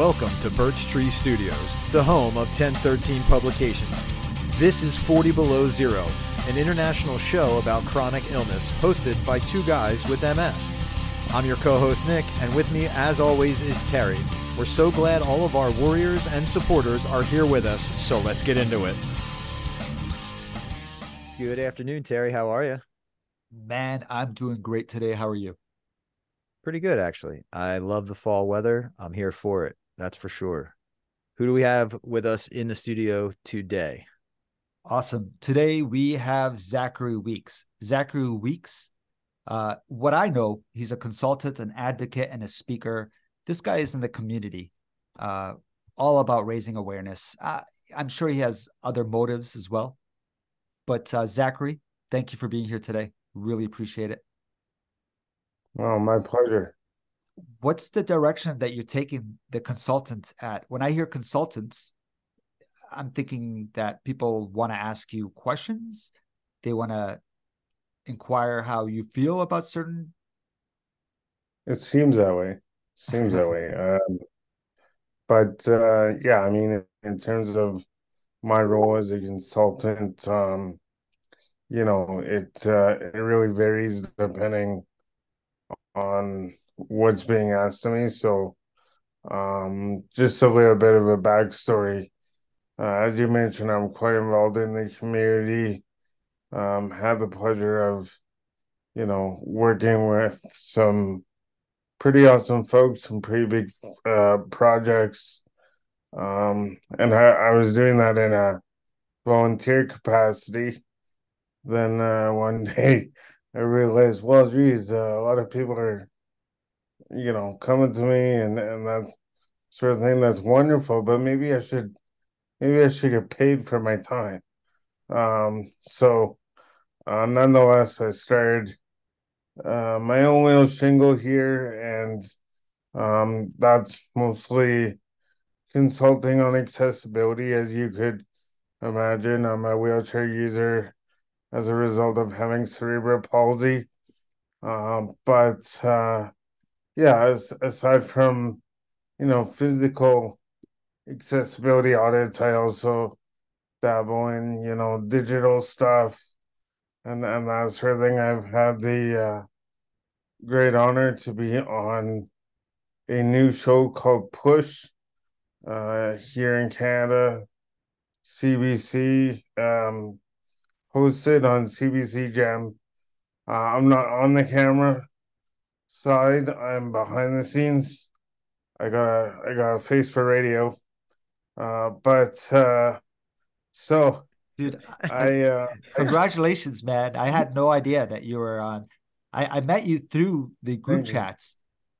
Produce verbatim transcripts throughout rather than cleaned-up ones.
welcome to Birch Tree Studios, the home of ten thirteen Publications. This is forty Below Zero, an international show about chronic illness hosted by two guys with M S. I'm your co-host Nick, and with me as always is Terry. We're so glad all of our warriors and supporters are here with us, so let's get into it. Good afternoon, Terry. How are you? Man, I'm doing great today. How are you? Pretty good, actually. I love the fall weather. I'm here for it. That's for sure. Who do we have with us in the studio today? Awesome. Today we have Zachary Weeks. Zachary Weeks, uh, what I know, he's a consultant, an advocate, and a speaker. This guy is in the community, uh, all about raising awareness. Uh, I'm sure he has other motives as well. But uh, Zachary, thank you for being here today. Really appreciate it. Oh, my pleasure. What's the direction that you're taking the consultant at? When I hear consultants, I'm thinking that people want to ask you questions. They want to inquire how you feel about certain. It seems that way. Seems that way. Um, but uh, yeah, I mean, in terms of my role as a consultant, um, you know, it uh, it really varies depending on what's being asked of me. So um just a little bit of a backstory. Uh, as you mentioned, I'm quite involved in the community. Um had the pleasure of, you know, working with some pretty awesome folks, some pretty big uh projects. Um and I, I was doing that in a volunteer capacity. Then uh, one day I realized, well, geez, uh, a lot of people are, you know, coming to me and, and that sort of thing. That's wonderful, but maybe I should, maybe I should get paid for my time. Um, so, uh, nonetheless, I started uh, my own little shingle here, and um, that's mostly consulting on accessibility, as you could imagine. I'm a wheelchair user as a result of having cerebral palsy. Um, but, uh, yeah, as, aside from, you know, physical accessibility audits, I also dabble in, you know, digital stuff and, and that sort of thing. I've had the uh, great honor to be on a new show called Push uh, here in Canada, C B C, um, hosted on C B C Gem. Uh, I'm not on the camera side. I'm behind the scenes. I got a, I got a face for radio. Uh, but uh, so, dude, I uh, congratulations, man! I had no idea that you were on. I, I met you through the group chats,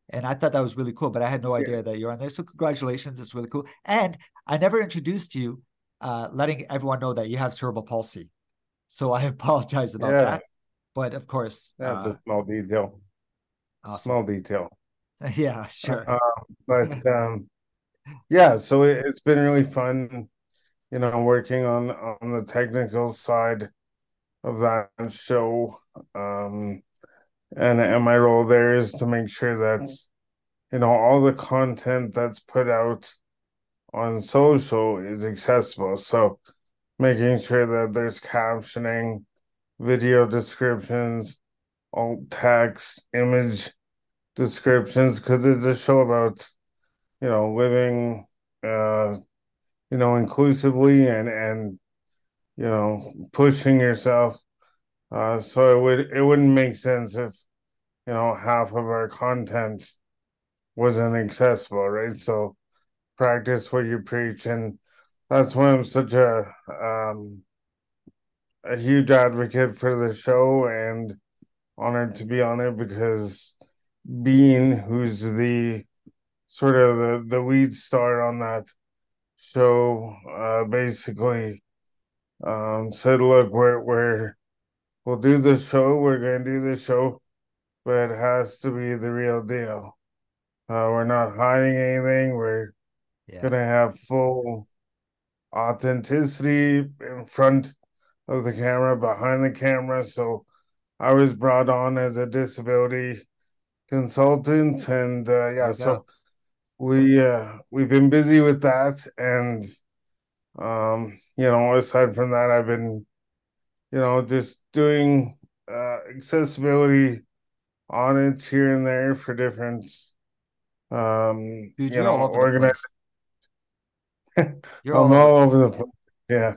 and I thought that was really cool. But I had no idea yeah. that you're on there. So congratulations, it's really cool. And I never introduced you, uh, letting everyone know that you have cerebral palsy. So I apologize about yeah. that, but of course, that's uh, a small detail. Awesome. Small detail. Yeah, sure. Uh, but um, yeah, so it, it's been really fun, you know, working on on the technical side of that show, um, and and my role there is to make sure that, you know, all the content that's put out on social is accessible. So, making sure that there's captioning, video descriptions, alt text, image descriptions, because it's a show about, you know, living, uh, you know, inclusively and, and, you know, pushing yourself. Uh, so it would, it wouldn't make sense if, you know, half of our content wasn't accessible, right? So practice what you preach, and that's why I'm such a um, a huge advocate for the show, and honored to be on it, because Bean, who's the sort of the, the lead star on that show, uh, basically um, said, look, we're, we're, we'll do the show, we're going to do the show, but it has to be the real deal. Uh, we're not hiding anything. We're yeah. going to have full authenticity in front of the camera, behind the camera. So I was brought on as a disability consultant, and uh, yeah, so we uh, we've been busy with that, and um, you know, aside from that, I've been, you know, just doing uh, accessibility audits here and there for different, um, Dude, you know, organizations. I'm all, all over the place. Yeah,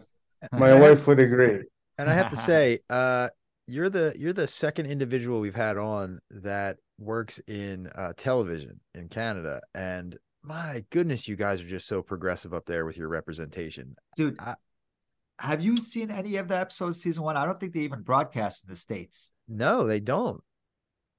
my wife would agree. And I have to say, uh, you're the you're the second individual we've had on that works in uh, television in Canada, and my goodness, you guys are just so progressive up there with your representation, dude. I, have you seen any of the episodes season one? I don't think they even broadcast in the States. No, they don't.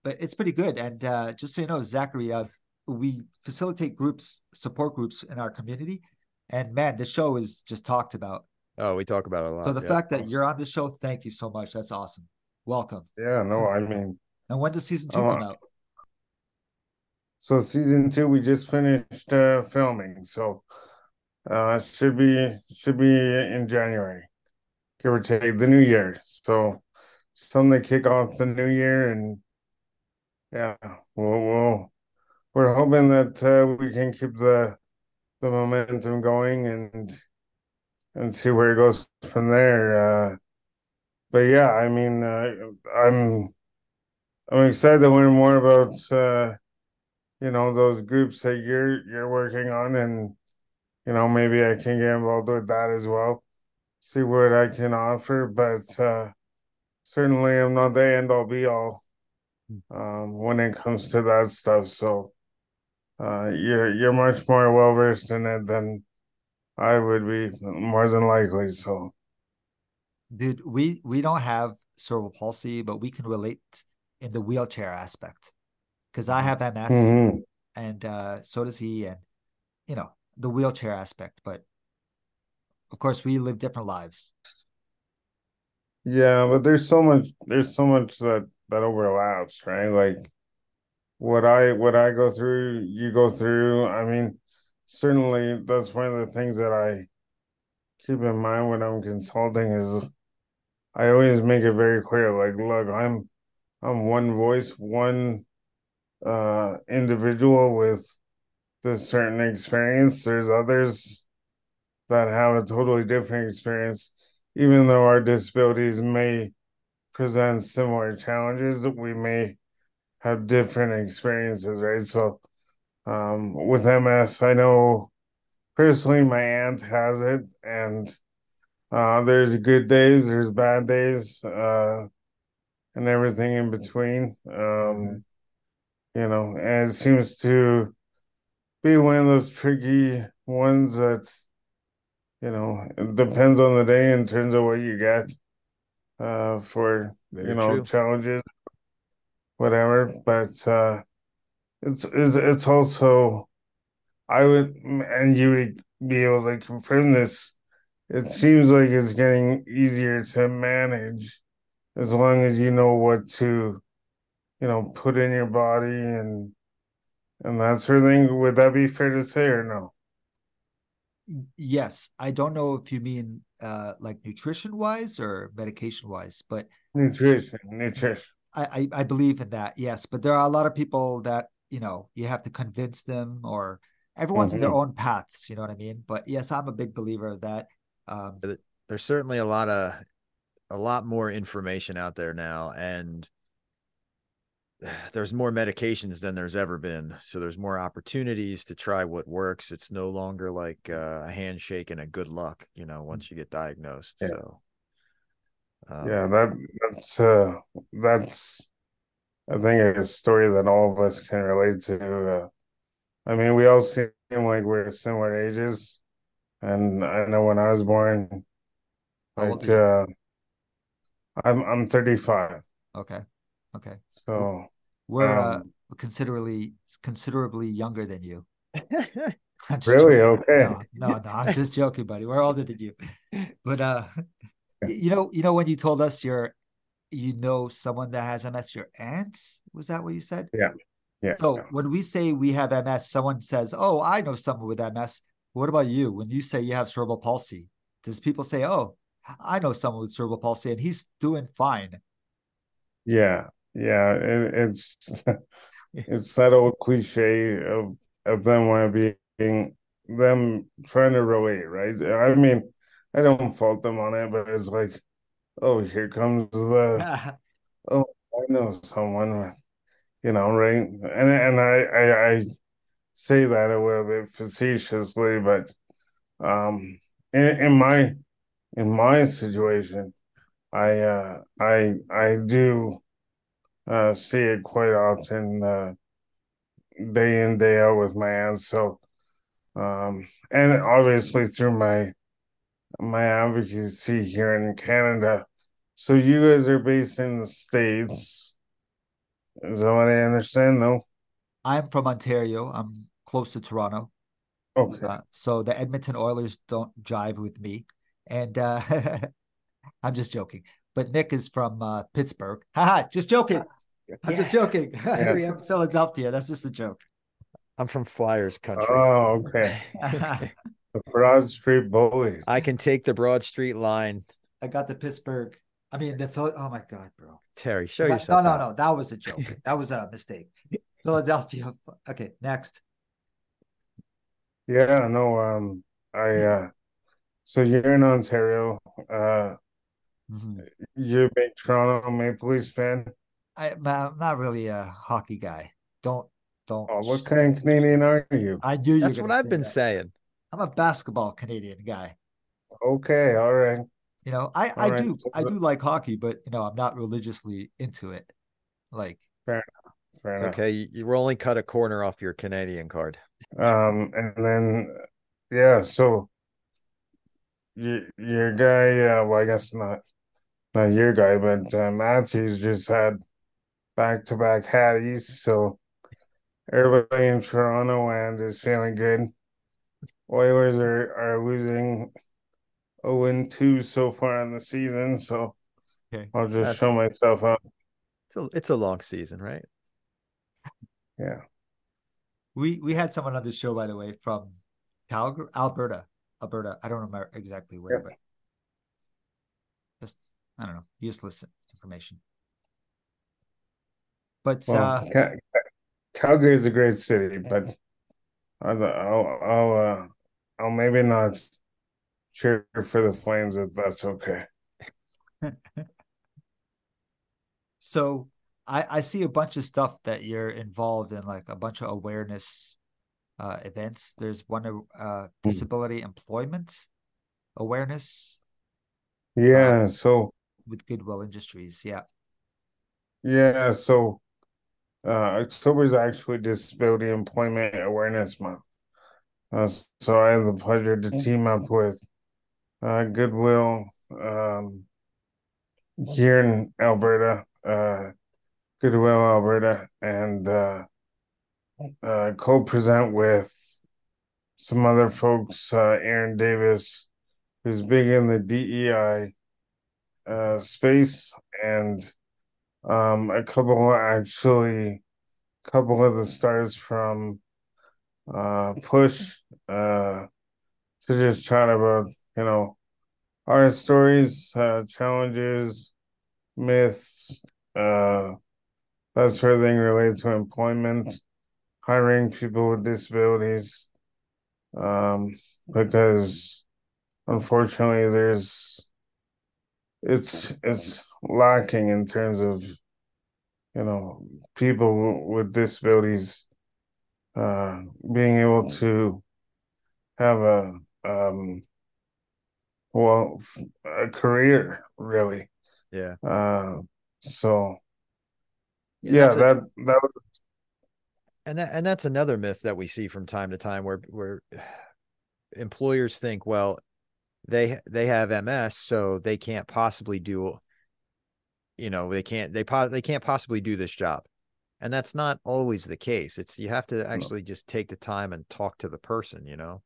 But it's pretty good. And uh, just so you know, Zachary, uh, we facilitate groups, support groups in our community, and man, the show is just talked about. Oh, we talk about it a lot. So the yeah. fact that you're on the show, thank you so much. That's awesome. Welcome. Yeah, no, so, I mean. And when does season two uh, come out? So season two, we just finished uh, filming. So uh, should be should be in January, give or take the new year. So something to kick off the new year, and yeah, we'll, we'll we're hoping that uh, we can keep the the momentum going and. and see where it goes from there. Uh, but yeah, I mean, uh, I'm I'm excited to learn more about, uh, you know, those groups that you're, you're working on, and, you know, maybe I can get involved with that as well, see what I can offer. But uh, certainly I'm not the end-all be-all um, when it comes to that stuff. So uh, you're, you're much more well-versed in it than I would be, more than likely. So, dude, we we don't have cerebral palsy, but we can relate in the wheelchair aspect, because I have M S, mm-hmm. and uh, so does he, and you know, the wheelchair aspect. But of course, we live different lives. Yeah, but there's so much. There's so much that that overlaps, right? Like what I what I go through, you go through. I mean. Certainly, that's one of the things that I keep in mind when I'm consulting is I always make it very clear, like, look, I'm I'm one voice, one uh, individual with this certain experience. There's others that have a totally different experience. Even though our disabilities may present similar challenges, we may have different experiences, right? So Um, with M S, I know personally my aunt has it, and uh, there's good days, there's bad days, uh, and everything in between. Um, you know, and it seems to be one of those tricky ones that, you know, it depends on the day in terms of what you get uh, for, Very you know, true. challenges, whatever. But, uh, It's, it's it's also, I would, and you would be able to confirm this, it seems like it's getting easier to manage as long as you know what to, you know, put in your body and and that sort of thing. Would that be fair to say or no? Yes. I don't know if you mean uh, like nutrition-wise or medication-wise, but... Nutrition, nutrition. I, I, I believe in that, yes. But there are a lot of people that, you know, you have to convince them, or everyone's mm-hmm. in their own paths, you know what I mean? But yes, I'm a big believer of that. Um, There's certainly a lot of, a lot more information out there now, and there's more medications than there's ever been. So there's more opportunities to try what works. It's no longer like a handshake and a good luck, you know, once you get diagnosed. Yeah. So, um, yeah, that that's, uh, that's, I think it's a story that all of us can relate to. Uh, I mean, we all seem like we're similar ages. And I know when I was born, like, uh, I'm I'm thirty-five. Okay. Okay. So we're um, uh, considerably, considerably younger than you. Really? Joking. Okay. No, no, no, I'm just joking, buddy. We're older than you. But, uh, you know, you know, when you told us you're, you know, someone that has M S, your aunt, was that what you said? Yeah. Yeah. So yeah. When we say we have M S, someone says, oh, I know someone with M S. What about you? When you say you have cerebral palsy, does people say, oh, I know someone with cerebral palsy and he's doing fine? Yeah. Yeah. It, it's, it's that old cliche of of them want to be them trying to relate, right? I mean, I don't fault them on it, but it's like, oh, here comes the, oh, I know someone with, you know, right? And and I, I, I say that a little bit facetiously, but um, in, in my in my situation, I uh, I I do uh, see it quite often, uh, day in, day out with my aunts. So, um, and obviously through my my advocacy here in Canada. So you guys are based in the States. Is that what I understand? No, I'm from Ontario. I'm close to Toronto. Okay. Uh, so the Edmonton Oilers don't jive with me, and uh, I'm just joking. But Nick is from uh, Pittsburgh. Haha, just joking. I'm yeah. just joking. Yes. I'm Philadelphia. That's just a joke. I'm from Flyers country. Oh, okay. The Broad Street Bullies. I can take the Broad Street line. I got the Pittsburgh. I mean, the Phil- oh my God, bro. Terry, show that, yourself. No, out. no, no. That was a joke. That was a mistake. Philadelphia. Okay, next. Yeah, no. Um, I. Uh, so you're in Ontario. Uh, mm-hmm. You're a big Toronto Maple Leafs fan. I, I'm not really a hockey guy. Don't, don't. Oh, what kind of Canadian are you? I knew you. That's what I've been that. saying. I'm a basketball Canadian guy. Okay, all right. You know, I, I right. do I do like hockey, but you know, I'm not religiously into it. Like, fair enough. Fair it's enough. Okay, you, you were only cut a corner off your Canadian card. Um, and then yeah, so you, your guy, uh, well, I guess not not your guy, but uh, Matthews just had back to back Hatties, so everybody in Toronto land is feeling good. Oilers are are losing oh and two so far in the season, so okay. I'll just That's, show myself up. It's a, it's a long season, right? Yeah. We we had someone on the show, by the way, from Calgary, Alberta, Alberta. I don't remember exactly where, yeah. but just I don't know, useless information. But well, uh, Cal- Calgary is a great city, but I'll I'll uh, I'll maybe not. Cheer for the Flames if that's okay. So I, I see a bunch of stuff that you're involved in, like a bunch of awareness uh, events. There's one uh, disability employment awareness. Yeah, um, so. With Goodwill Industries, yeah. Yeah, so uh, October is actually Disability Employment Awareness Month. Uh, so I had the pleasure to team up with Uh, Goodwill um, here in Alberta, uh, Goodwill Alberta, and uh, uh, co-present with some other folks, uh, Aaron Davis, who's big in the D E I uh, space, and um, a couple, actually, a couple of the stars from uh, Push uh, to just chat about, you know, our stories, uh, challenges, myths, uh, that sort of thing related to employment, hiring people with disabilities, um, because unfortunately there's, it's it's lacking in terms of, you know, people with disabilities uh, being able to have a, um, Well, a career, really. Yeah. Uh, so, yeah, yeah that a, that. Was... And that and that's another myth that we see from time to time, where where employers think, well, they they have M S, so they can't possibly do, you know, they can't they they can't possibly do this job, and that's not always the case. It's you have to actually no. just take the time and talk to the person, you know.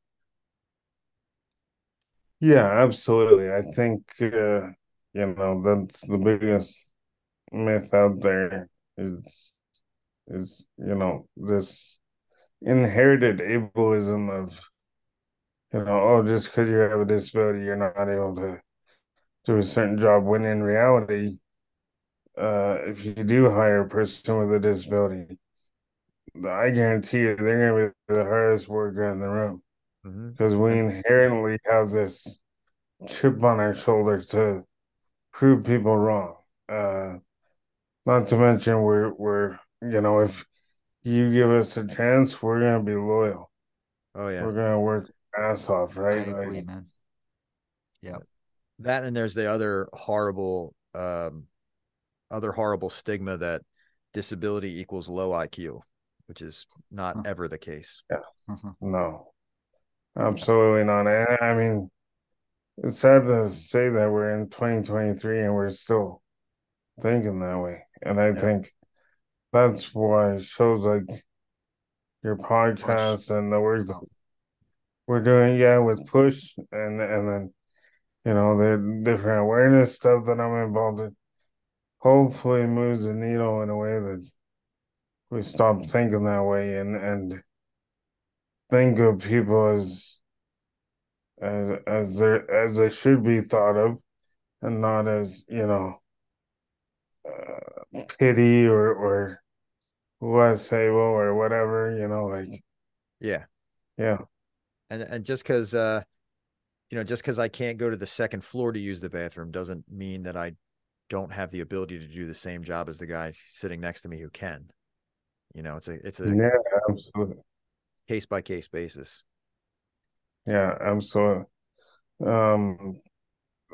Yeah, absolutely. I think, uh, you know, that's the biggest myth out there is, is, you know, this inherited ableism of, you know, oh, just because you have a disability, you're not able to do a certain job. When in reality, uh, if you do hire a person with a disability, I guarantee you they're going to be the hardest worker in the room, because mm-hmm. we inherently have this chip on our shoulder to prove people wrong. Uh, not to mention we're, we're, you know, if you give us a chance, we're going to be loyal. Oh, yeah. We're going to work our ass off, right? I agree, like, man. Yeah. That, and there's the other horrible, um, other horrible stigma that disability equals low I Q, which is not ever the case. Yeah. Mm-hmm. No, absolutely not. And I mean, it's sad to say that we're in twenty twenty-three and we're still thinking that way. And I yeah. think that's why shows like your podcast Push. and the work that we're doing, yeah, with Push and and then, you know, the different awareness stuff that I'm involved in, hopefully moves the needle in a way that we stop thinking that way and and think of people as as as they as they should be thought of, and not as, you know, uh, pity or or less able or whatever, you know, like yeah, yeah, and and just because uh, you know, just because I can't go to the second floor to use the bathroom doesn't mean that I don't have the ability to do the same job as the guy sitting next to me who can. You know, it's a it's a yeah, absolutely. case by case basis. Yeah, absolutely. Um,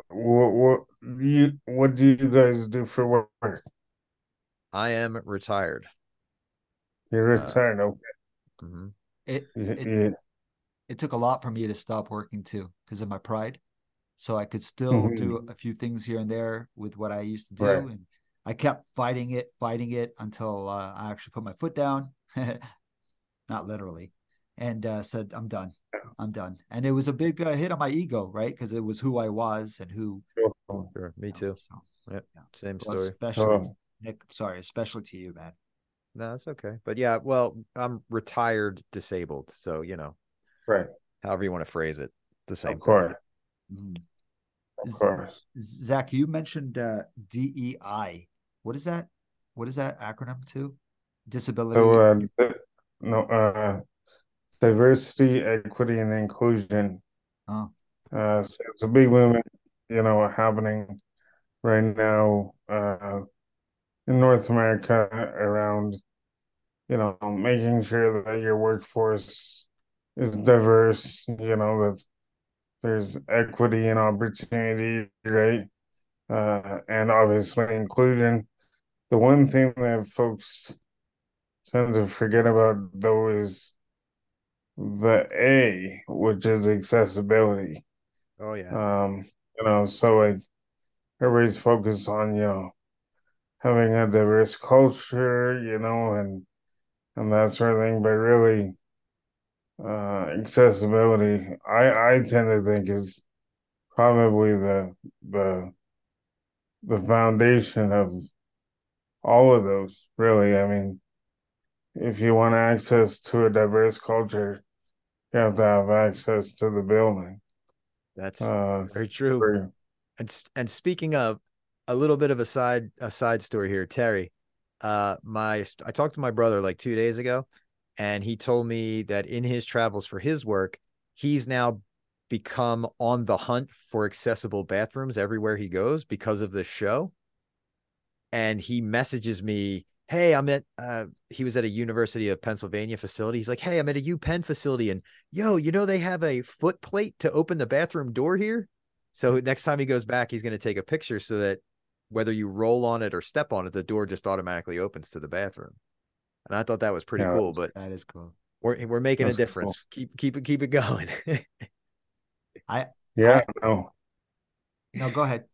what what do you what do you guys do for work? I am retired. You're retired, uh, okay. Mm-hmm. It it, yeah. it took a lot for me to stop working too, because of my pride. So I could still mm-hmm. do a few things here and there with what I used to do. Right. And I kept fighting it, fighting it until uh, I actually put my foot down, not literally, and uh, said, I'm done. I'm done. And it was a big uh, hit on my ego, right? Because it was who I was and who. Sure. Sure. Me too. Know, so, yep. yeah. Same well, story. Especially, oh. Nick, sorry, especially to you, man. No, that's okay. But yeah, well, I'm retired disabled. So, you know, right. however you want to phrase it, the same thing. Mm. Of course. Zach, you mentioned uh, D E I. What is that? What is that acronym to? Disability. So, uh, no, uh, diversity, equity, and inclusion. Oh. Uh, so it's a big movement, you know, happening right now uh, in North America around, you know, making sure that your workforce is diverse. You know, that there's equity and opportunity, right? Uh, and obviously inclusion. The one thing that folks tend to forget about, though, is the A, which is accessibility. Oh, yeah. Um, you know, so like everybody's focused on, you know, having a diverse culture, you know, and and that sort of thing, but really, uh accessibility i i tend to think is probably the the the foundation of all of those, really. I mean, if you want access to a diverse culture, you have to have access to the building. That's uh, very true for, and and speaking of, a little bit of a side a side story here, Terry, uh my I talked to my brother like two days ago. And he told me that in his travels for his work, he's now become on the hunt for accessible bathrooms everywhere he goes because of this show. And he messages me, hey, I'm at, uh, he was at a University of Pennsylvania facility. He's like, hey, I'm at a UPenn facility. And yo, you know, they have a foot plate to open the bathroom door here. So next time he goes back, he's going to take a picture so that whether you roll on it or step on it, the door just automatically opens to the bathroom. And I thought that was pretty yeah, cool, but that is cool. We're we're making That's a difference. Cool. Keep keep it keep it going. I yeah I, no no go ahead,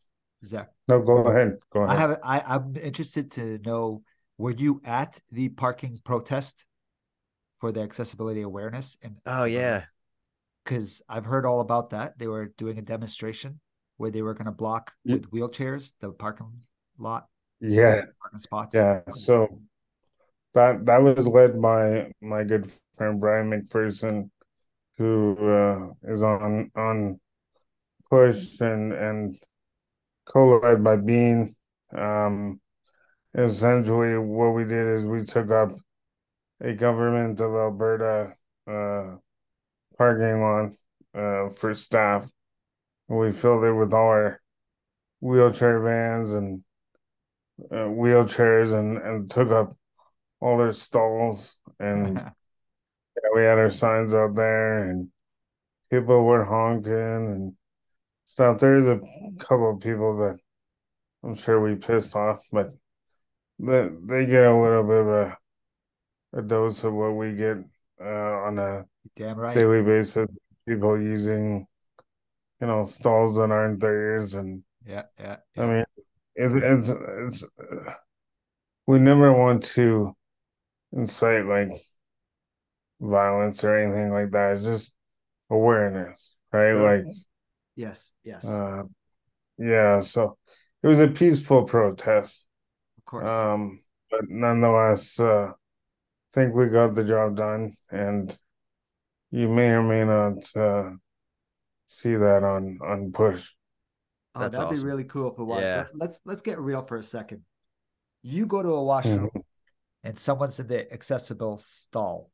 Zach. No, go ahead. Go ahead. I have I I'm interested to know, were you at the parking protest for the accessibility awareness? And oh yeah, because I've heard all about that. They were doing a demonstration where they were going to block yeah. with wheelchairs the parking lot. Yeah, parking spots. Yeah, so. That that was led by my good friend Brian McPherson, who uh, is on on Push and and co-led by Bean. Um, essentially, what we did is we took up a Government of Alberta uh, parking lot uh, for staff. We filled it with all our wheelchair vans and uh, wheelchairs and, and took up all their stalls. And yeah, we had our signs out there and people were honking and stuff. There's a couple of people that I'm sure we pissed off, but they, they get a little bit of a, a dose of what we get uh, on a Damn right. daily basis. People using, you know, stalls that aren't theirs, and yeah, yeah, yeah. I mean, it's it's it's uh, we never want to incite like violence or anything like that. It's just awareness, right? Right. Like, yes, yes, uh, yeah. So it was a peaceful protest, of course, um, but nonetheless. Uh, think we got the job done, and you may or may not uh, see that on on Push. Oh, That's that'd awesome. Be really cool if it was. Yeah. Let's let's get real for a second. You go to a washroom, mm-hmm. and someone's in the accessible stall,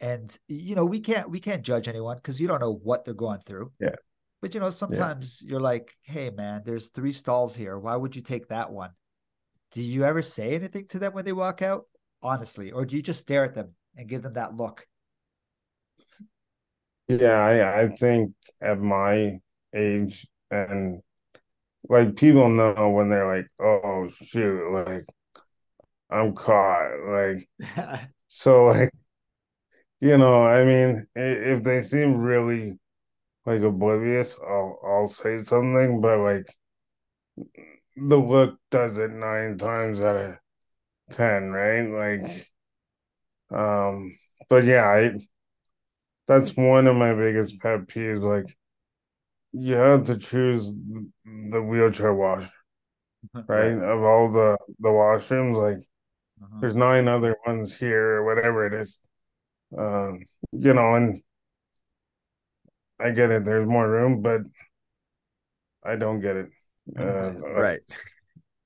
and you know we can't we can't judge anyone because you don't know what they're going through. Yeah. But you know sometimes yeah. you're like, hey man, there's three stalls here. Why would you take that one? Do you ever say anything to them when they walk out? Honestly, or do you just stare at them and give them that look? Yeah, I, I think at my age, and like people know when they're like, oh shoot, like I'm caught, like so like, you know, I mean, if they seem really like oblivious, I'll I'll say something, but like the look does it nine times out of ten, right? Like um but yeah, I that's one of my biggest pet peeves. Like you have to choose the wheelchair wash, right? Of all the the washrooms, like uh-huh. there's nine other ones here or whatever it is, um you know, and I get it, there's more room, but I don't get it. uh, right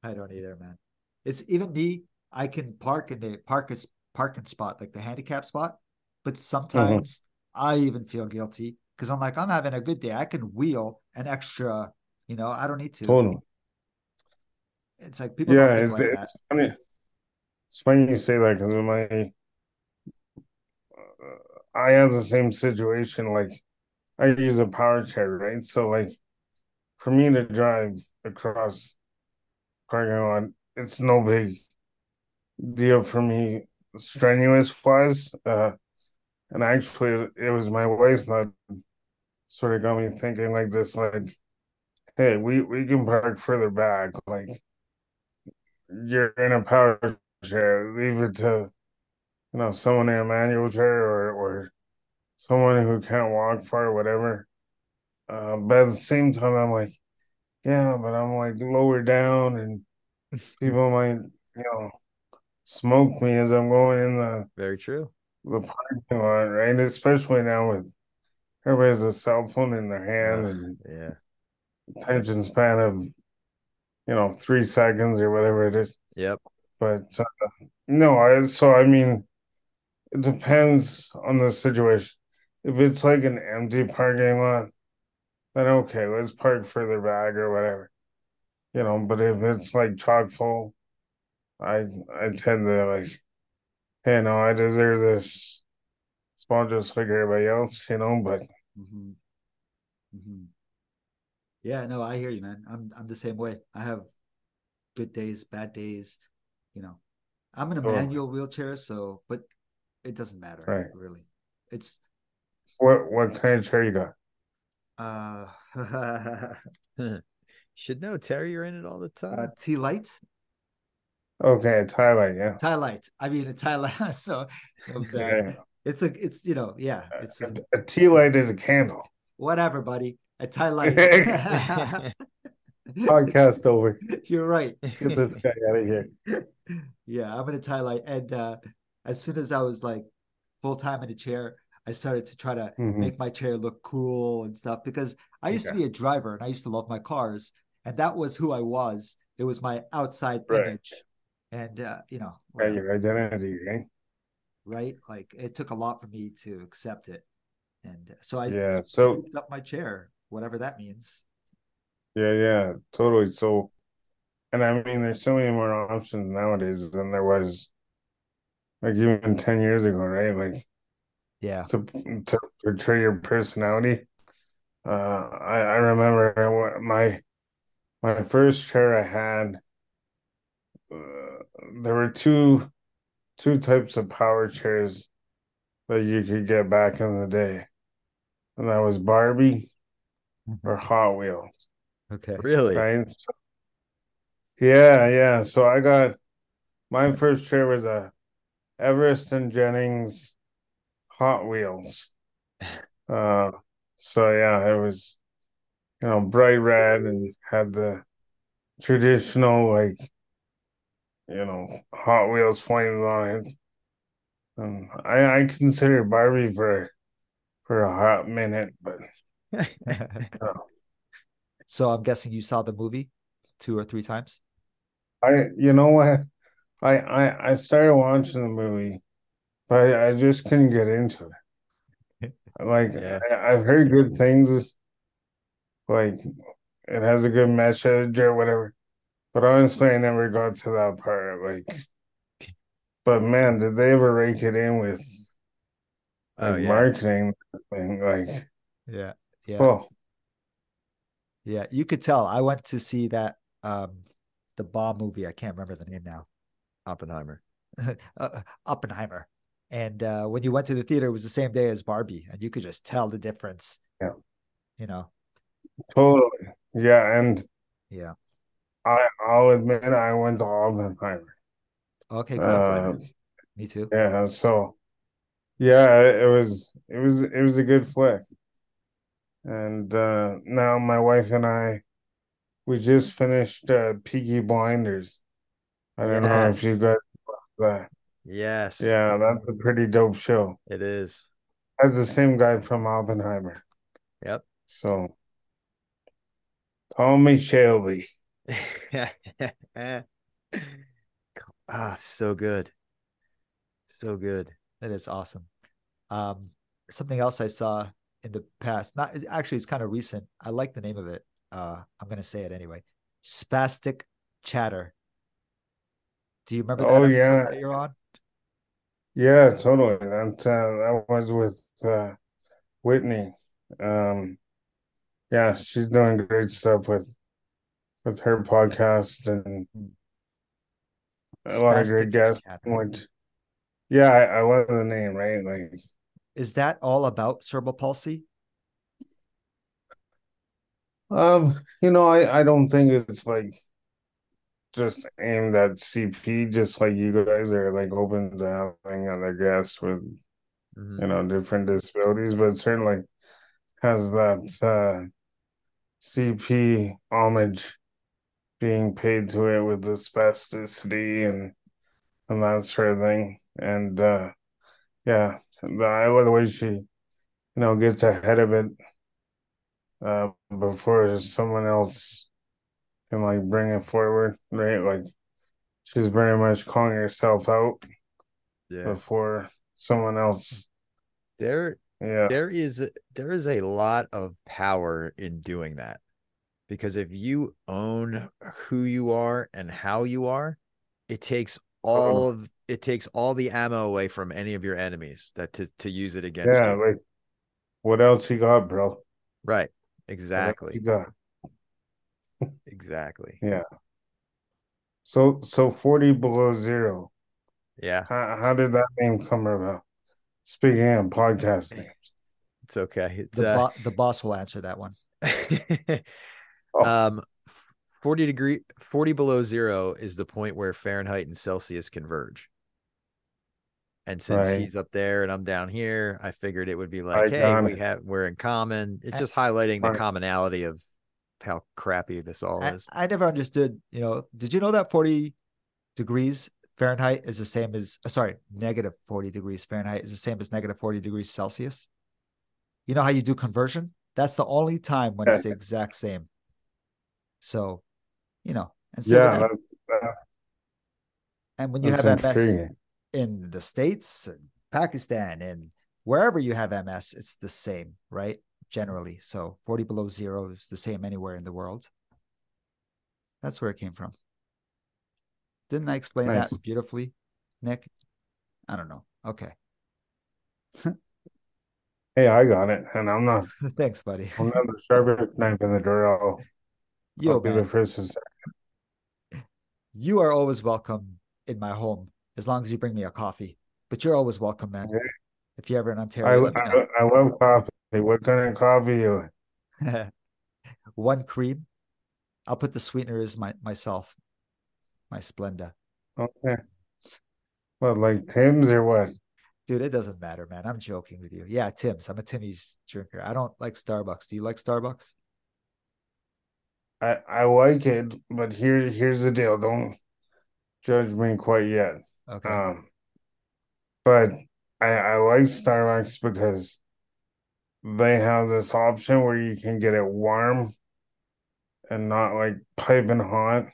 I don't either, man. It's even me. I can park in the park parking spot, like the handicap spot. But sometimes mm-hmm. I even feel guilty because I'm like, I'm having a good day. I can wheel an extra, you know, I don't need to. Totally. It's like people yeah, don't it's, like it's that. Funny. It's funny you say that because my, uh, I have the same situation. Like I use a power chair, right? So like for me to drive across parking lot, it's no big deal for me, strenuous wise. Uh, and actually, it was my wife that sort of got me thinking like this, like, hey, we, we can park further back. Like, you're in a power chair, leave it to, you know, someone in a manual chair or, or someone who can't walk far or whatever. Uh, but at the same time, I'm like, yeah, but I'm like lower down and people might, you know, smoke me as I'm going in the very true the parking lot, right? Especially now with everybody has a cell phone in their hand and yeah, attention span of, you know, three seconds or whatever it is. Yep. But uh, no, I so I mean, it depends on the situation. If it's like an empty parking lot, then okay, let's park further back or whatever. You know, but if it's like chock full, I I tend to like, hey, no, I deserve this spot just like everybody else, you know. But mm-hmm. Mm-hmm. yeah, no, I hear you, man. I'm I'm the same way. I have good days, bad days. You know, I'm in a oh. manual wheelchair, so but it doesn't matter, right. really. It's what what kind of chair you got? Uh. Should know, Terry, you're in it all the time. Uh, T light. Okay, tie light, yeah. Tie light. I mean, a tie light. So yeah. it's a, it's you know, yeah. It's a, a, a T light is a candle. Whatever, buddy. A tie light. Podcast over. You're right. Get this guy out of here. Yeah, I'm in a tie light, and uh, as soon as I was like full time in a chair, I started to try to mm-hmm. make my chair look cool and stuff because I used okay. to be a driver and I used to love my cars. And that was who I was. It was my outside right. image. And, uh, you know. Right, your identity, right? right? Like, it took a lot for me to accept it. And so I yeah, so, scooped up my chair, whatever that means. Yeah, yeah, totally. So, and I mean, there's so many more options nowadays than there was, like, even ten years ago, right? Like, yeah, to to portray your personality. Uh, I, I remember my my first chair I had. Uh, there were two two types of power chairs that you could get back in the day, and that was Barbie or Hot Wheels. Okay, really? Right? So, yeah, yeah. So I got my first chair was a Everest and Jennings Hot Wheels. Uh, so yeah, it was, you know, bright red and had the traditional, like, you know, Hot Wheels flames on it. Um, I I considered Barbie for for a hot minute, but. You know. So I'm guessing you saw the movie two or three times. I, you know what, I I, I started watching the movie, but I, I just couldn't get into it. Like, yeah. I, I've heard good things, like it has a good message or whatever, but honestly, I never got to that part. Like, but man, did they ever rake it in with like, oh, yeah. marketing? Like, yeah, yeah. Well, yeah, you could tell. I went to see that um, the bomb movie. I can't remember the name now. Oppenheimer. uh, Oppenheimer. And uh, when you went to the theater, it was the same day as Barbie, and you could just tell the difference. Yeah, you know. Totally. Yeah, and yeah, I I'll admit I went to Oppenheimer. Okay, cool. Uh, Me too. Yeah. So, yeah, it was it was it was a good flick. And uh, now my wife and I, we just finished uh, Peaky Blinders. I don't yes. know if you guys watched that. Yes. Yeah, that's a pretty dope show. It is. That's the same guy from Oppenheimer. Yep. So, Tommy Shelby. Ah, so good. So good. That is awesome. Um, something else I saw in the past, not actually, it's kind of recent. I like the name of it. Uh, I'm going to say it anyway. Spastic Chatter. Do you remember that oh, episode yeah. that you're on? Yeah, totally. That, uh, that was with uh, Whitney. Um, yeah, she's doing great stuff with with her podcast and a Spastic lot of great guests. Which, yeah, I, I love the name, right? Like, is that all about cerebral palsy? Um, you know, I, I don't think it's like just aimed at C P, just like you guys are like open to having other guests with, mm-hmm. you know, different disabilities, but certainly has that uh, C P homage being paid to it with the spasticity and, and that sort of thing. And uh, yeah. The way she, you know, gets ahead of it uh, before someone else can, like, bring it forward, right? Like, she's very much calling herself out yeah. before someone else. There, yeah. there is there is a lot of power in doing that, because if you own who you are and how you are, it takes all um, of It takes all the ammo away from any of your enemies that to, to use it against yeah, you. Like, what else you got, bro? Right. Exactly. What else you got? Exactly. Yeah. So so forty Below Zero. Yeah. How, how did that name come about? Speaking of podcast names. It's okay. It's, the, uh, bo- the boss will answer that one. oh. Um forty degree forty Below Zero is the point where Fahrenheit and Celsius converge. And since right. he's up there and I'm down here, I figured it would be like, hey, we it. have we're in common. It's just highlighting the commonality of how crappy this all is. I, I never understood. You know, did you know that forty degrees Fahrenheit is the same as sorry, negative forty degrees Fahrenheit is the same as negative forty degrees Celsius? You know how you do conversion? That's the only time when yeah. it's the exact same. So, you know, and so yeah, that, that, and when you have M S, in the States, Pakistan, and wherever you have M S, it's the same, right? Generally. So forty Below Zero is the same anywhere in the world. That's where it came from. Didn't I explain nice. that beautifully, Nick? I don't know. Okay. Hey, I got it. And I'm not. Thanks, buddy. I'm not the sharpest knife in the drawer. You'll be the first and second. You are always welcome in my home, as long as you bring me a coffee. But you're always welcome, man. Yeah. If you're ever in Ontario. I, I, I love coffee. What kind of coffee you? One cream. I'll put the sweeteners my, myself. My Splenda. Okay. What, like Tim's or what? Dude, it doesn't matter, man. I'm joking with you. Yeah, Tim's. I'm a Timmy's drinker. I don't like Starbucks. Do you like Starbucks? I I like it, but here here's the deal. Don't judge me quite yet. Okay. Um, but I, I like Starbucks because they have this option where you can get it warm and not like piping hot.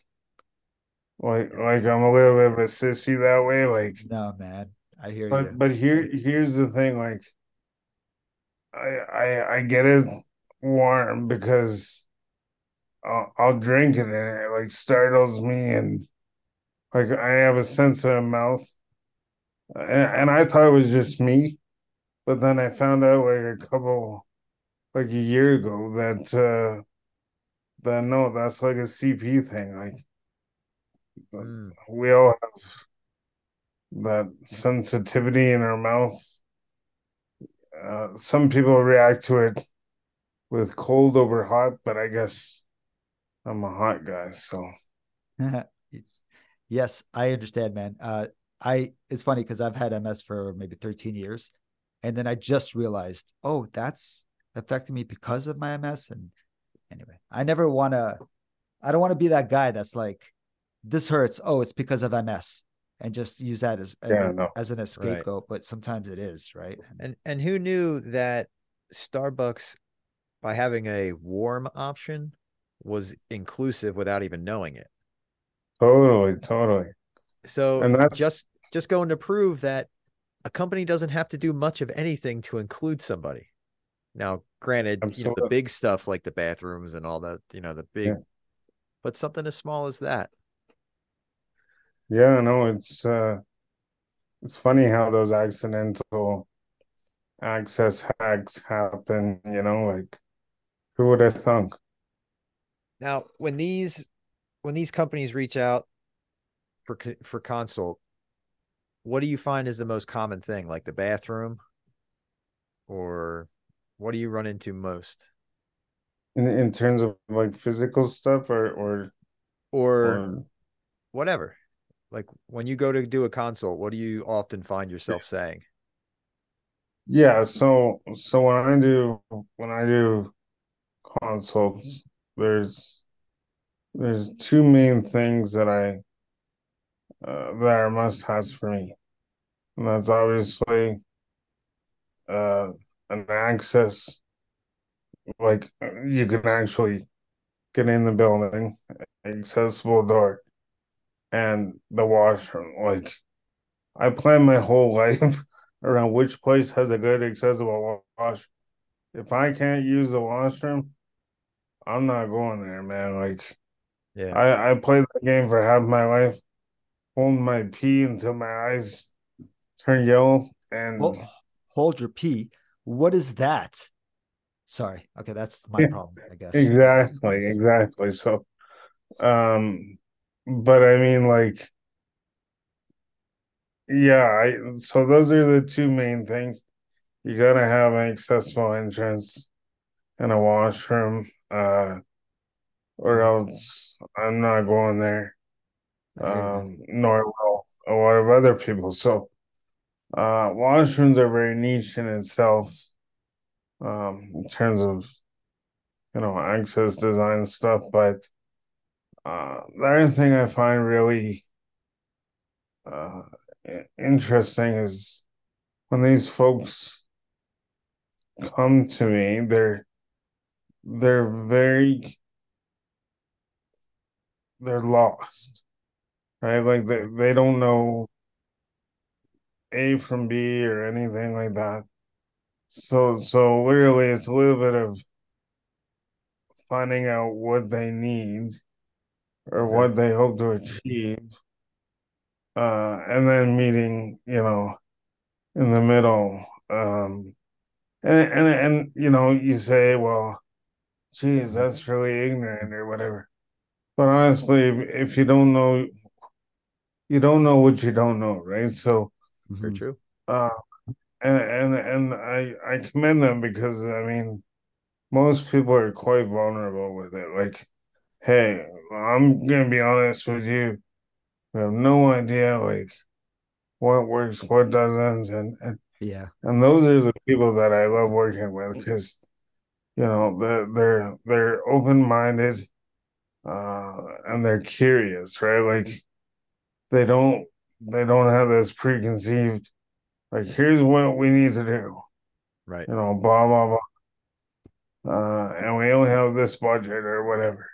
Like like I'm a little bit of a sissy that way. Like no, man. I hear but, you. But here here's the thing, like I I I get it warm because I'll, I'll drink it and it like startles me, and like I have a sensitive mouth. And, and I thought it was just me, but then I found out like a couple like a year ago that uh that no, that's like a C P thing. Like mm. we all have that sensitivity in our mouth. Uh, some people react to it with cold over hot, but I guess I'm a hot guy, so. Yes, I understand, man. Uh, I it's funny because I've had M S for maybe thirteen years, and then I just realized, oh, that's affecting me because of my M S. And anyway, I never want to. I don't want to be that guy that's like, this hurts. Oh, it's because of M S. And just use that as yeah, a, no. as an escape goat, right. But sometimes it is, right? And and who knew that Starbucks, by having a warm option, was inclusive without even knowing it? Totally, totally. So and that's... just just going to prove that a company doesn't have to do much of anything to include somebody. Now, granted, you know, the big stuff like the bathrooms and all that, you know, the big, yeah. but something as small as that. Yeah, no, it's uh, it's funny how those accidental access hacks happen, you know, like who would have thunk? Now, when these when these companies reach out for for consult, what do you find is the most common thing, like the bathroom, or what do you run into most? In in terms of like physical stuff or or or, or... whatever. Like when you go to do a consult, what do you often find yourself saying? Yeah, so so when I do when I do consults, there's there's two main things that I uh, that are must-haves for me, and that's obviously uh, an access, like you can actually get in the building, accessible door. And the washroom. Like, I plan my whole life around which place has a good accessible washroom. If I can't use the washroom, I'm not going there, man. Like, yeah, I, I played the game for half my life, hold my pee until my eyes turn yellow. And well, hold your pee. What is that? Sorry. Okay, that's my yeah, problem, I guess. Exactly, exactly. So, um. But I mean, like, yeah, I, so those are the two main things. You got to have an accessible entrance and a washroom, uh, or else I'm not going there, um, nor will a lot of other people. So uh, washrooms are very niche in itself, um, in terms of, you know, access design stuff, but Uh, the other thing I find really uh, interesting is when these folks come to me, they're they're very they're lost, right? Like they, they don't know A from B or anything like that. So, so really, it's a little bit of finding out what they need or okay. what they hope to achieve, uh, and then meeting, you know, in the middle. Um, and, and, and, you know, you say, well, geez, that's really ignorant or whatever. But honestly, if, if you don't know, you don't know what you don't know, right? So, very true. Uh, and and and I I commend them, because I mean, most people are quite vulnerable with it. Like, hey, I'm gonna be honest with you. We have no idea like what works, what doesn't, and, and yeah. And those are the people that I love working with, because you know they're they're they're open minded, uh, and they're curious, right? Like, they don't. They don't have this preconceived, like, here's what we need to do. Right. You know, blah, blah, blah. Uh, and we only have this budget or whatever.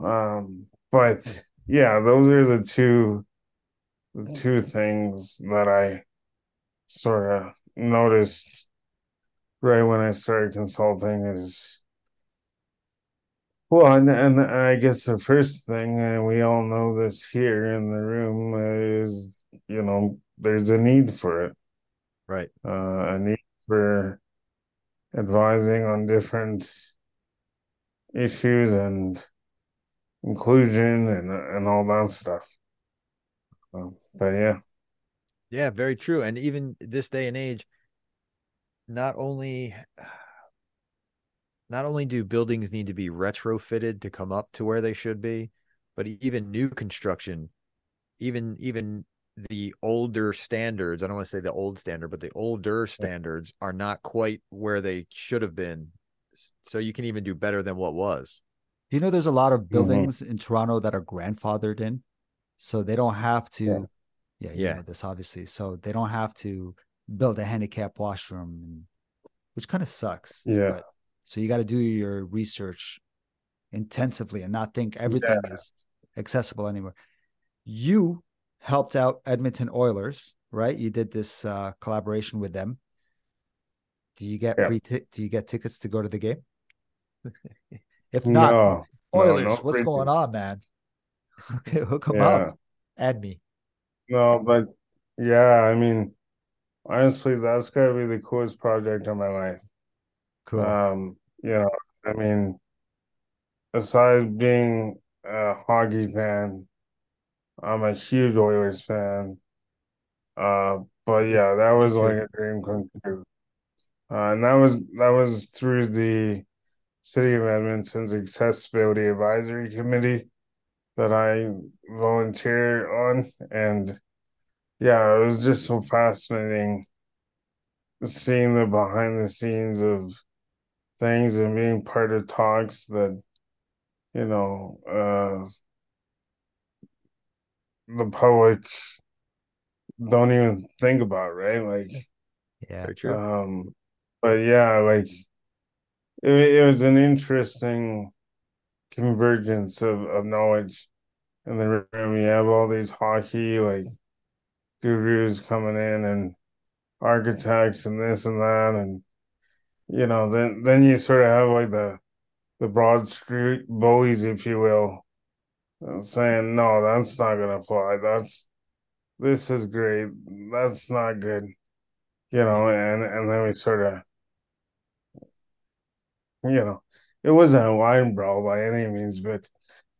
Um, but, yeah, those are the two, the two things that I sort of noticed right when I started consulting is, well, and, and I guess the first thing, and we all know this here in the room, is, you know, there's a need for it. Right. Uh, a need for advising on different issues and inclusion and and all that stuff. Um, but yeah. Yeah, very true. And even this day and age, not only... Not only do buildings need to be retrofitted to come up to where they should be, but even new construction, even even the older standards, I don't want to say the old standard, but the older standards are not quite where they should have been. So you can even do better than what was. Do you know there's a lot of buildings mm-hmm. in Toronto that are grandfathered in? So they don't have to, yeah, yeah, you yeah. know this obviously. So they don't have to build a handicap washroom, which kind of sucks. Yeah. But so you got to do your research intensively and not think everything yeah. is accessible anywhere. You helped out Edmonton Oilers, right? You did this uh, collaboration with them. Do you get yeah. free t- do you get tickets to go to the game? If not, no, Oilers, no, no what's going on, man? Okay, hook them yeah. up. Add me. No, but yeah, I mean, honestly, that's got to be the coolest project of my life. Cool. Um, you know, I mean, aside being a hockey fan, I'm a huge Oilers fan. Uh, but yeah, that was like a dream come true. Uh, and that was that was through the City of Edmonton's Accessibility Advisory Committee that I volunteered on, and yeah, it was just so fascinating seeing the behind the scenes of things and being part of talks that, you know, uh, the public don't even think about, right? Like, yeah, um, but yeah, like it, it was an interesting convergence of, of knowledge in the room. You have all these hockey like gurus coming in and architects and this and that, and you know, then then you sort of have like the the Broad Street bullies, if you will, saying, no, that's not gonna fly, that's this is great, that's not good, you know, and and then we sort of, you know, it wasn't a line brawl by any means, but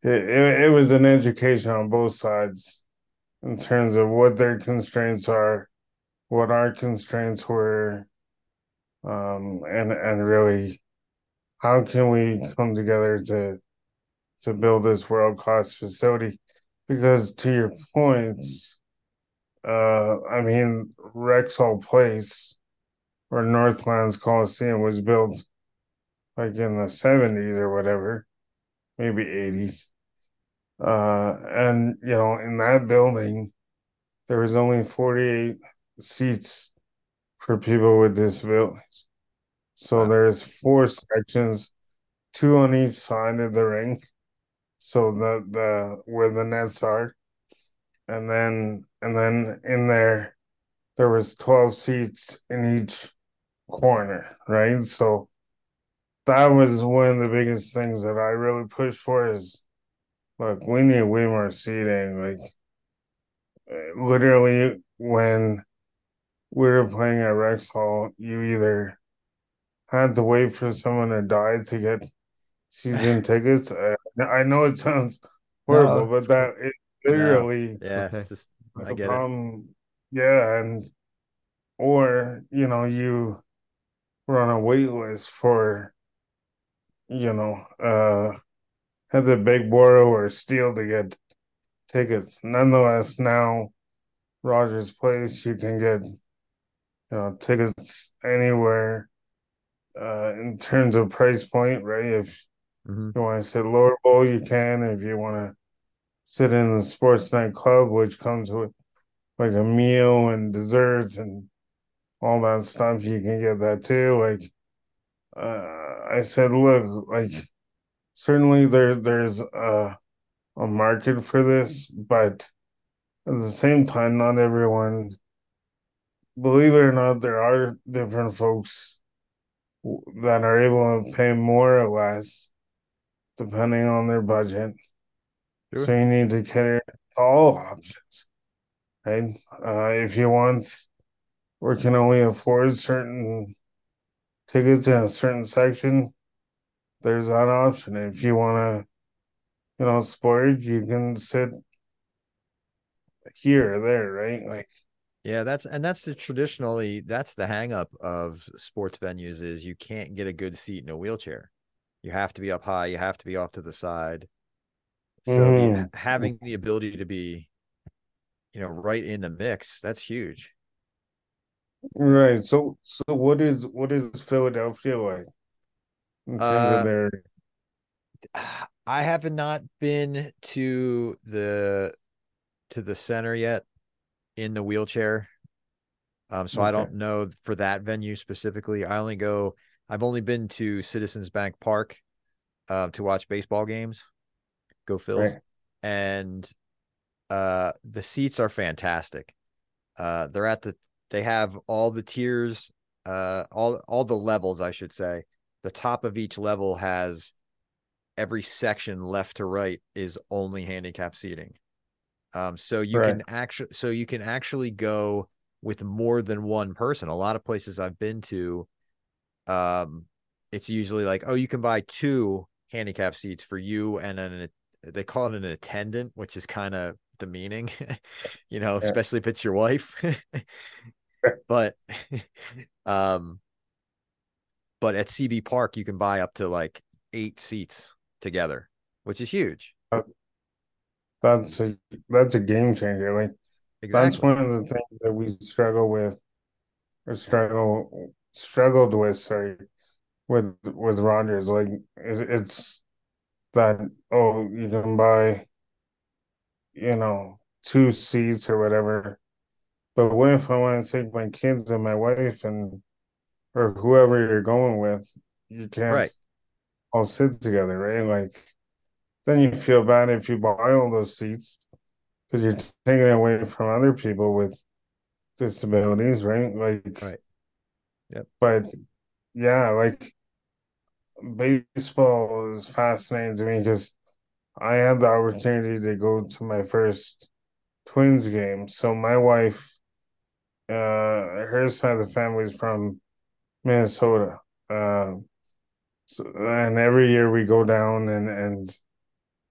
it, it, it was an education on both sides in terms of what their constraints are, what our constraints were, um, and and really, how can we come together to to build this world-class facility? Because to your point, uh, I mean, Rexall Place or Northlands Coliseum was built like in the seventies or whatever, maybe eighties. Uh, and, you know, in that building, there was only forty-eight seats for people with disabilities. So wow. there's four sections, two on each side of the rink, so the the where the nets are, and then and then in there there was twelve seats in each corner, right? So that was one of the biggest things that I really pushed for is, look, we need way more seating. Like, literally, when we were playing at Rexall, you either had to wait for someone to die to get season tickets. I, I know it sounds horrible, no, but that it literally... No, yeah, it's just, I get um, it. Yeah, and or, you know, you were on a wait list for, you know, uh, had to beg, borrow, or steal to get tickets. Nonetheless, now Rogers Place, you can get, you know, tickets anywhere uh, in terms of price point, right? If mm-hmm. you want to sit lower bowl, you can. If you want to sit in the sports night club, which comes with like a meal and desserts and all that stuff, you can get that too. Like uh, I said, look, like certainly there there's a a market for this, but at the same time, not everyone, believe it or not, there are different folks that are able to pay more or less depending on their budget. Sure. So you need to cater to all options, right? Uh, if you want or can only afford certain tickets in a certain section, there's that option. If you want to, you know, splurge, you can sit here or there, right? Like, yeah, that's and that's the traditionally that's the hang up of sports venues is you can't get a good seat in a wheelchair. You have to be up high, you have to be off to the side. So mm. having the ability to be, you know, right in the mix, that's huge. Right. So so what is what is Philadelphia like in terms uh, of their I have not been to the to the center yet in the wheelchair. Um, so okay. I don't know for that venue specifically. I only go, I've only been to Citizens Bank Park uh, to watch baseball games. Go Phils. Right. And uh, the seats are fantastic. Uh, they're at the, they have all the tiers, uh, all, all the levels, I should say. The top of each level has every section left to right is only handicap seating. Um, so you right. can actually, so you can actually go with more than one person. A lot of places I've been to, um, it's usually like, oh, you can buy two handicap seats for you. And then they call it an attendant, which is kind of demeaning, you know, yeah. especially if it's your wife, but, um, but at C B Park, you can buy up to like eight seats together, which is huge. Uh- That's a that's a game changer. Like exactly. That's one of the things that we struggle with, or struggle struggled with. Sorry, with with Rogers, like it's that oh, you can buy, you know, two seats or whatever. But what if I want to take my kids and my wife and or whoever you're going with? You can't right. all sit together, right? Like. Then you feel bad if you buy all those seats because you're taking it away from other people with disabilities, right? Like, right. Yep. But yeah, like baseball is fascinating to me because I had the opportunity to go to my first Twins game. So my wife, uh, her side of the family is from Minnesota, uh, so, and every year we go down and and.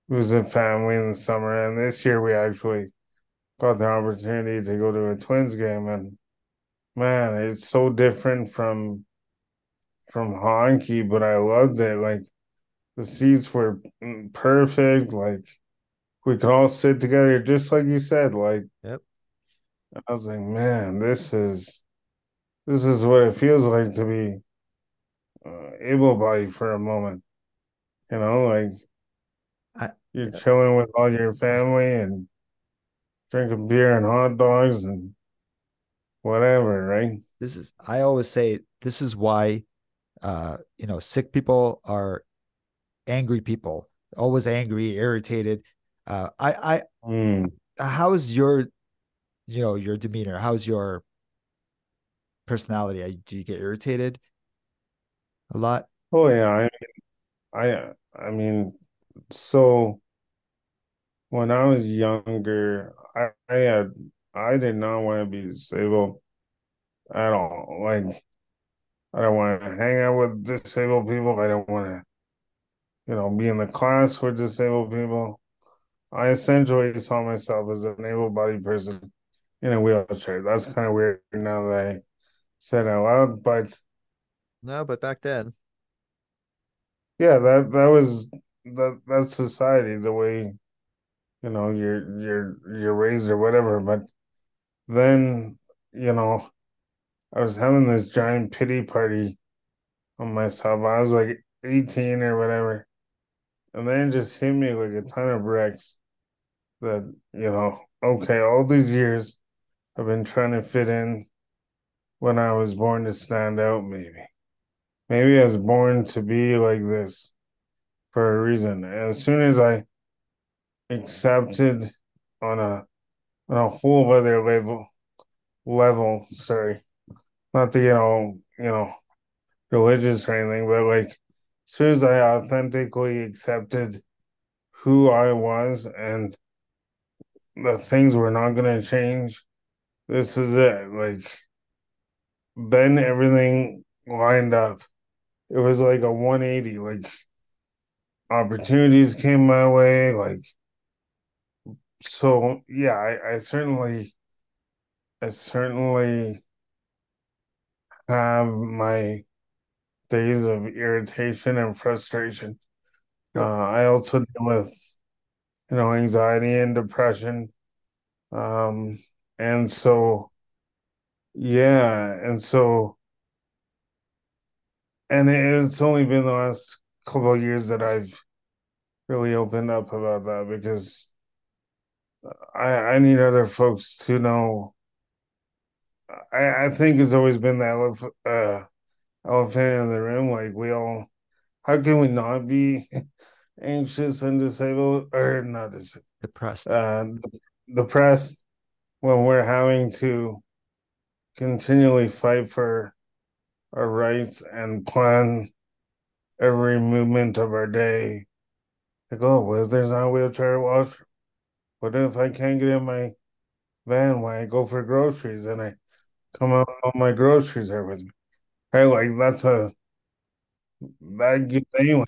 It was a family in the summer, and this year we actually got the opportunity to go to a Twins game, and man, it's so different from from hockey, but I loved it. Like the seats were perfect. Like we could all sit together, just like you said. Like yep. I was like, man, this is this is what it feels like to be uh, able-bodied for a moment. You know, like. You're chilling with all your family and drinking beer and hot dogs and whatever, right? This is, I always say, this is why, uh, you know, sick people are angry people, always angry, irritated. Uh, I, I, mm. how's your, you know, your demeanor? How's your personality? I, do you get irritated a lot? Oh yeah, I, I, I mean, so when I was younger, I, I had, I did not want to be disabled at all. Like, I don't want to hang out with disabled people. I don't want to, you know, be in the class with disabled people. I essentially saw myself as an able-bodied person in a wheelchair. That's kind of weird now that I said out loud, but no, but back then, yeah, that that was that that's society, the way, you know, you're you're you're raised or whatever. But then, you know, I was having this giant pity party on myself. I was like eighteen or whatever, and then it just hit me like a ton of bricks that, you know, okay, all these years I've been trying to fit in when I was born to stand out, maybe. Maybe I was born to be like this for a reason. As soon as I accepted on a on a whole other level, level, sorry, not to get all, you know, religious or anything, but like as soon as I authentically accepted who I was and that things were not going to change, this is it. Like, then everything lined up. It was like a one eighty. Like, opportunities came my way. Like, so yeah, I, I certainly, I certainly have my days of irritation and frustration. Uh, I also deal with, you know, anxiety and depression. Um, and so, yeah, and so, and it's only been the last couple of years that I've really opened up about that, because I, I need other folks to know. I, I think it's always been that uh, elephant in the room. Like, we all, how can we not be anxious and disabled, or not disabled, depressed, uh, depressed when we're having to continually fight for our rights and plan every movement of our day? Like, oh, what if there's not a wheelchair washroom? What if I can't get in my van when I go for groceries and I come out, all my groceries are with me? Right? Like, that's a, that gives anyone.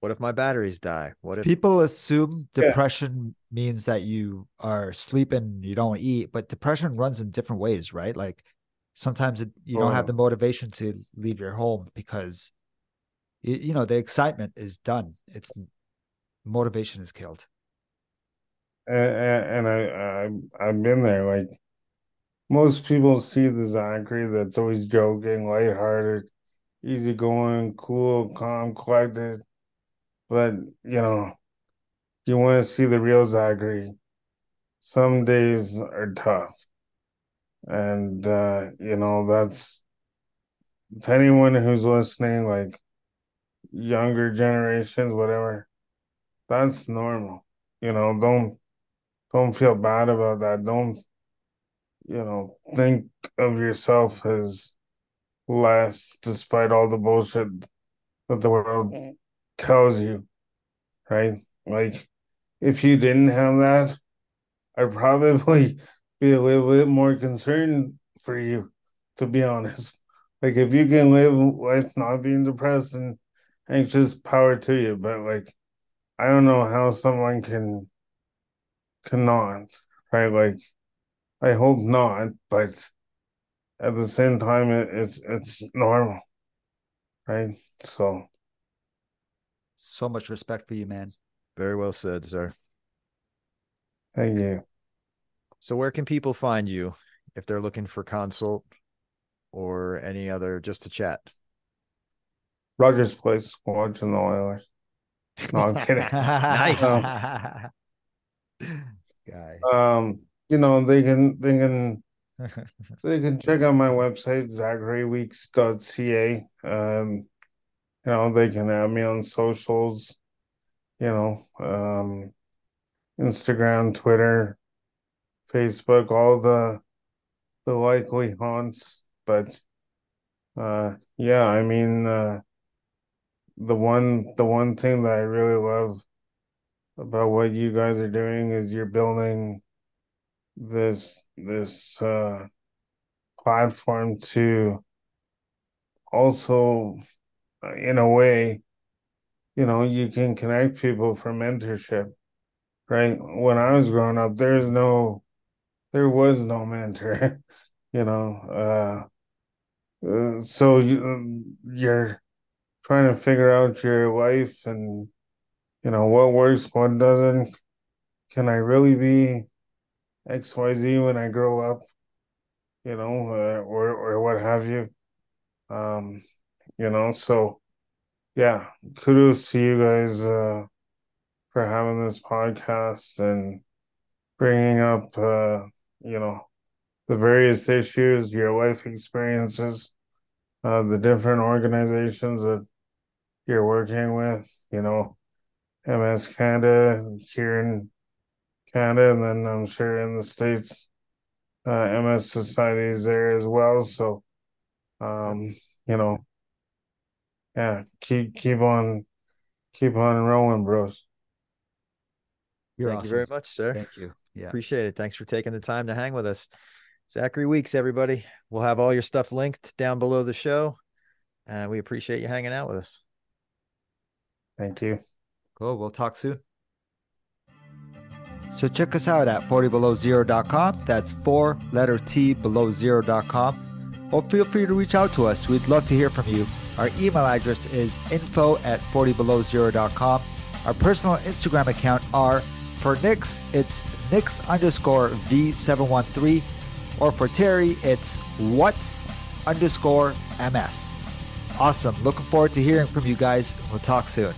What if my batteries die? What if people assume depression yeah. means that you are sleeping, you don't eat, but depression runs in different ways, right? Like, sometimes it, you oh. don't have the motivation to leave your home because, you, you know, the excitement is done. It's motivation is killed. And, and I, I, I've been there. Like, most people see the Zachary that's always joking, lighthearted, easygoing, cool, calm, collected. But, you know, you want to see the real Zachary. Some days are tough. And, uh, you know, that's to anyone who's listening, like younger generations, whatever, that's normal. You know, don't, don't feel bad about that. Don't, you know, think of yourself as less, despite all the bullshit that the world tells you, right? Like, if you didn't have that, I'd probably be a little bit more concerned for you, to be honest. Like, if you can live life not being depressed and anxious, power to you. But like, I don't know how someone can cannot, right? Like, I hope not, but at the same time, it, it's it's normal, right? So, so much respect for you, man. Very well said, sir. Thank you. So where can people find you if they're looking for consult or any other, just to chat? Rogers Place, watching the Oilers. No, I'm kidding. Nice. Um, Guy. Um, you know, they can they can they can check out my website, zachary weeks dot c a. Um, you know, they can add me on socials, you know, um, Instagram, Twitter, Facebook, all the the likely haunts. But uh, yeah, I mean, uh, the one the one thing that I really love about what you guys are doing is you're building this this uh, platform to also, in a way, you know, you can connect people for mentorship, right? When I was growing up, there's no, there was no mentor, you know. Uh, uh, so you, you're trying to figure out your life and, you know, what works, what doesn't. Can I really be X Y Z when I grow up, you know, uh, or or what have you, um, you know, so. Yeah, kudos to you guys uh, for having this podcast and bringing up, uh, you know, the various issues, your life experiences, uh, the different organizations that you're working with, you know, M S Canada here in Canada, and then I'm sure in the States, uh, M S Society is there as well. So, um, you know, yeah, keep keep on keep on rolling, bros. You're Thank awesome. you very much, sir. Thank you. Yeah. Appreciate it. Thanks for taking the time to hang with us. Zachary Weeks, everybody. We'll have all your stuff linked down below the show. And we appreciate you hanging out with us. Thank you. Cool. We'll talk soon. So check us out at forty below zero dot com. That's four letter T below zero dot com. Or feel free to reach out to us. We'd love to hear from you. Our email address is info at forty below zero dot com. Our personal Instagram account are for Nix, it's Nix underscore V seven one three. Or for Terry, it's what's underscore M S. Awesome. Looking forward to hearing from you guys. We'll talk soon.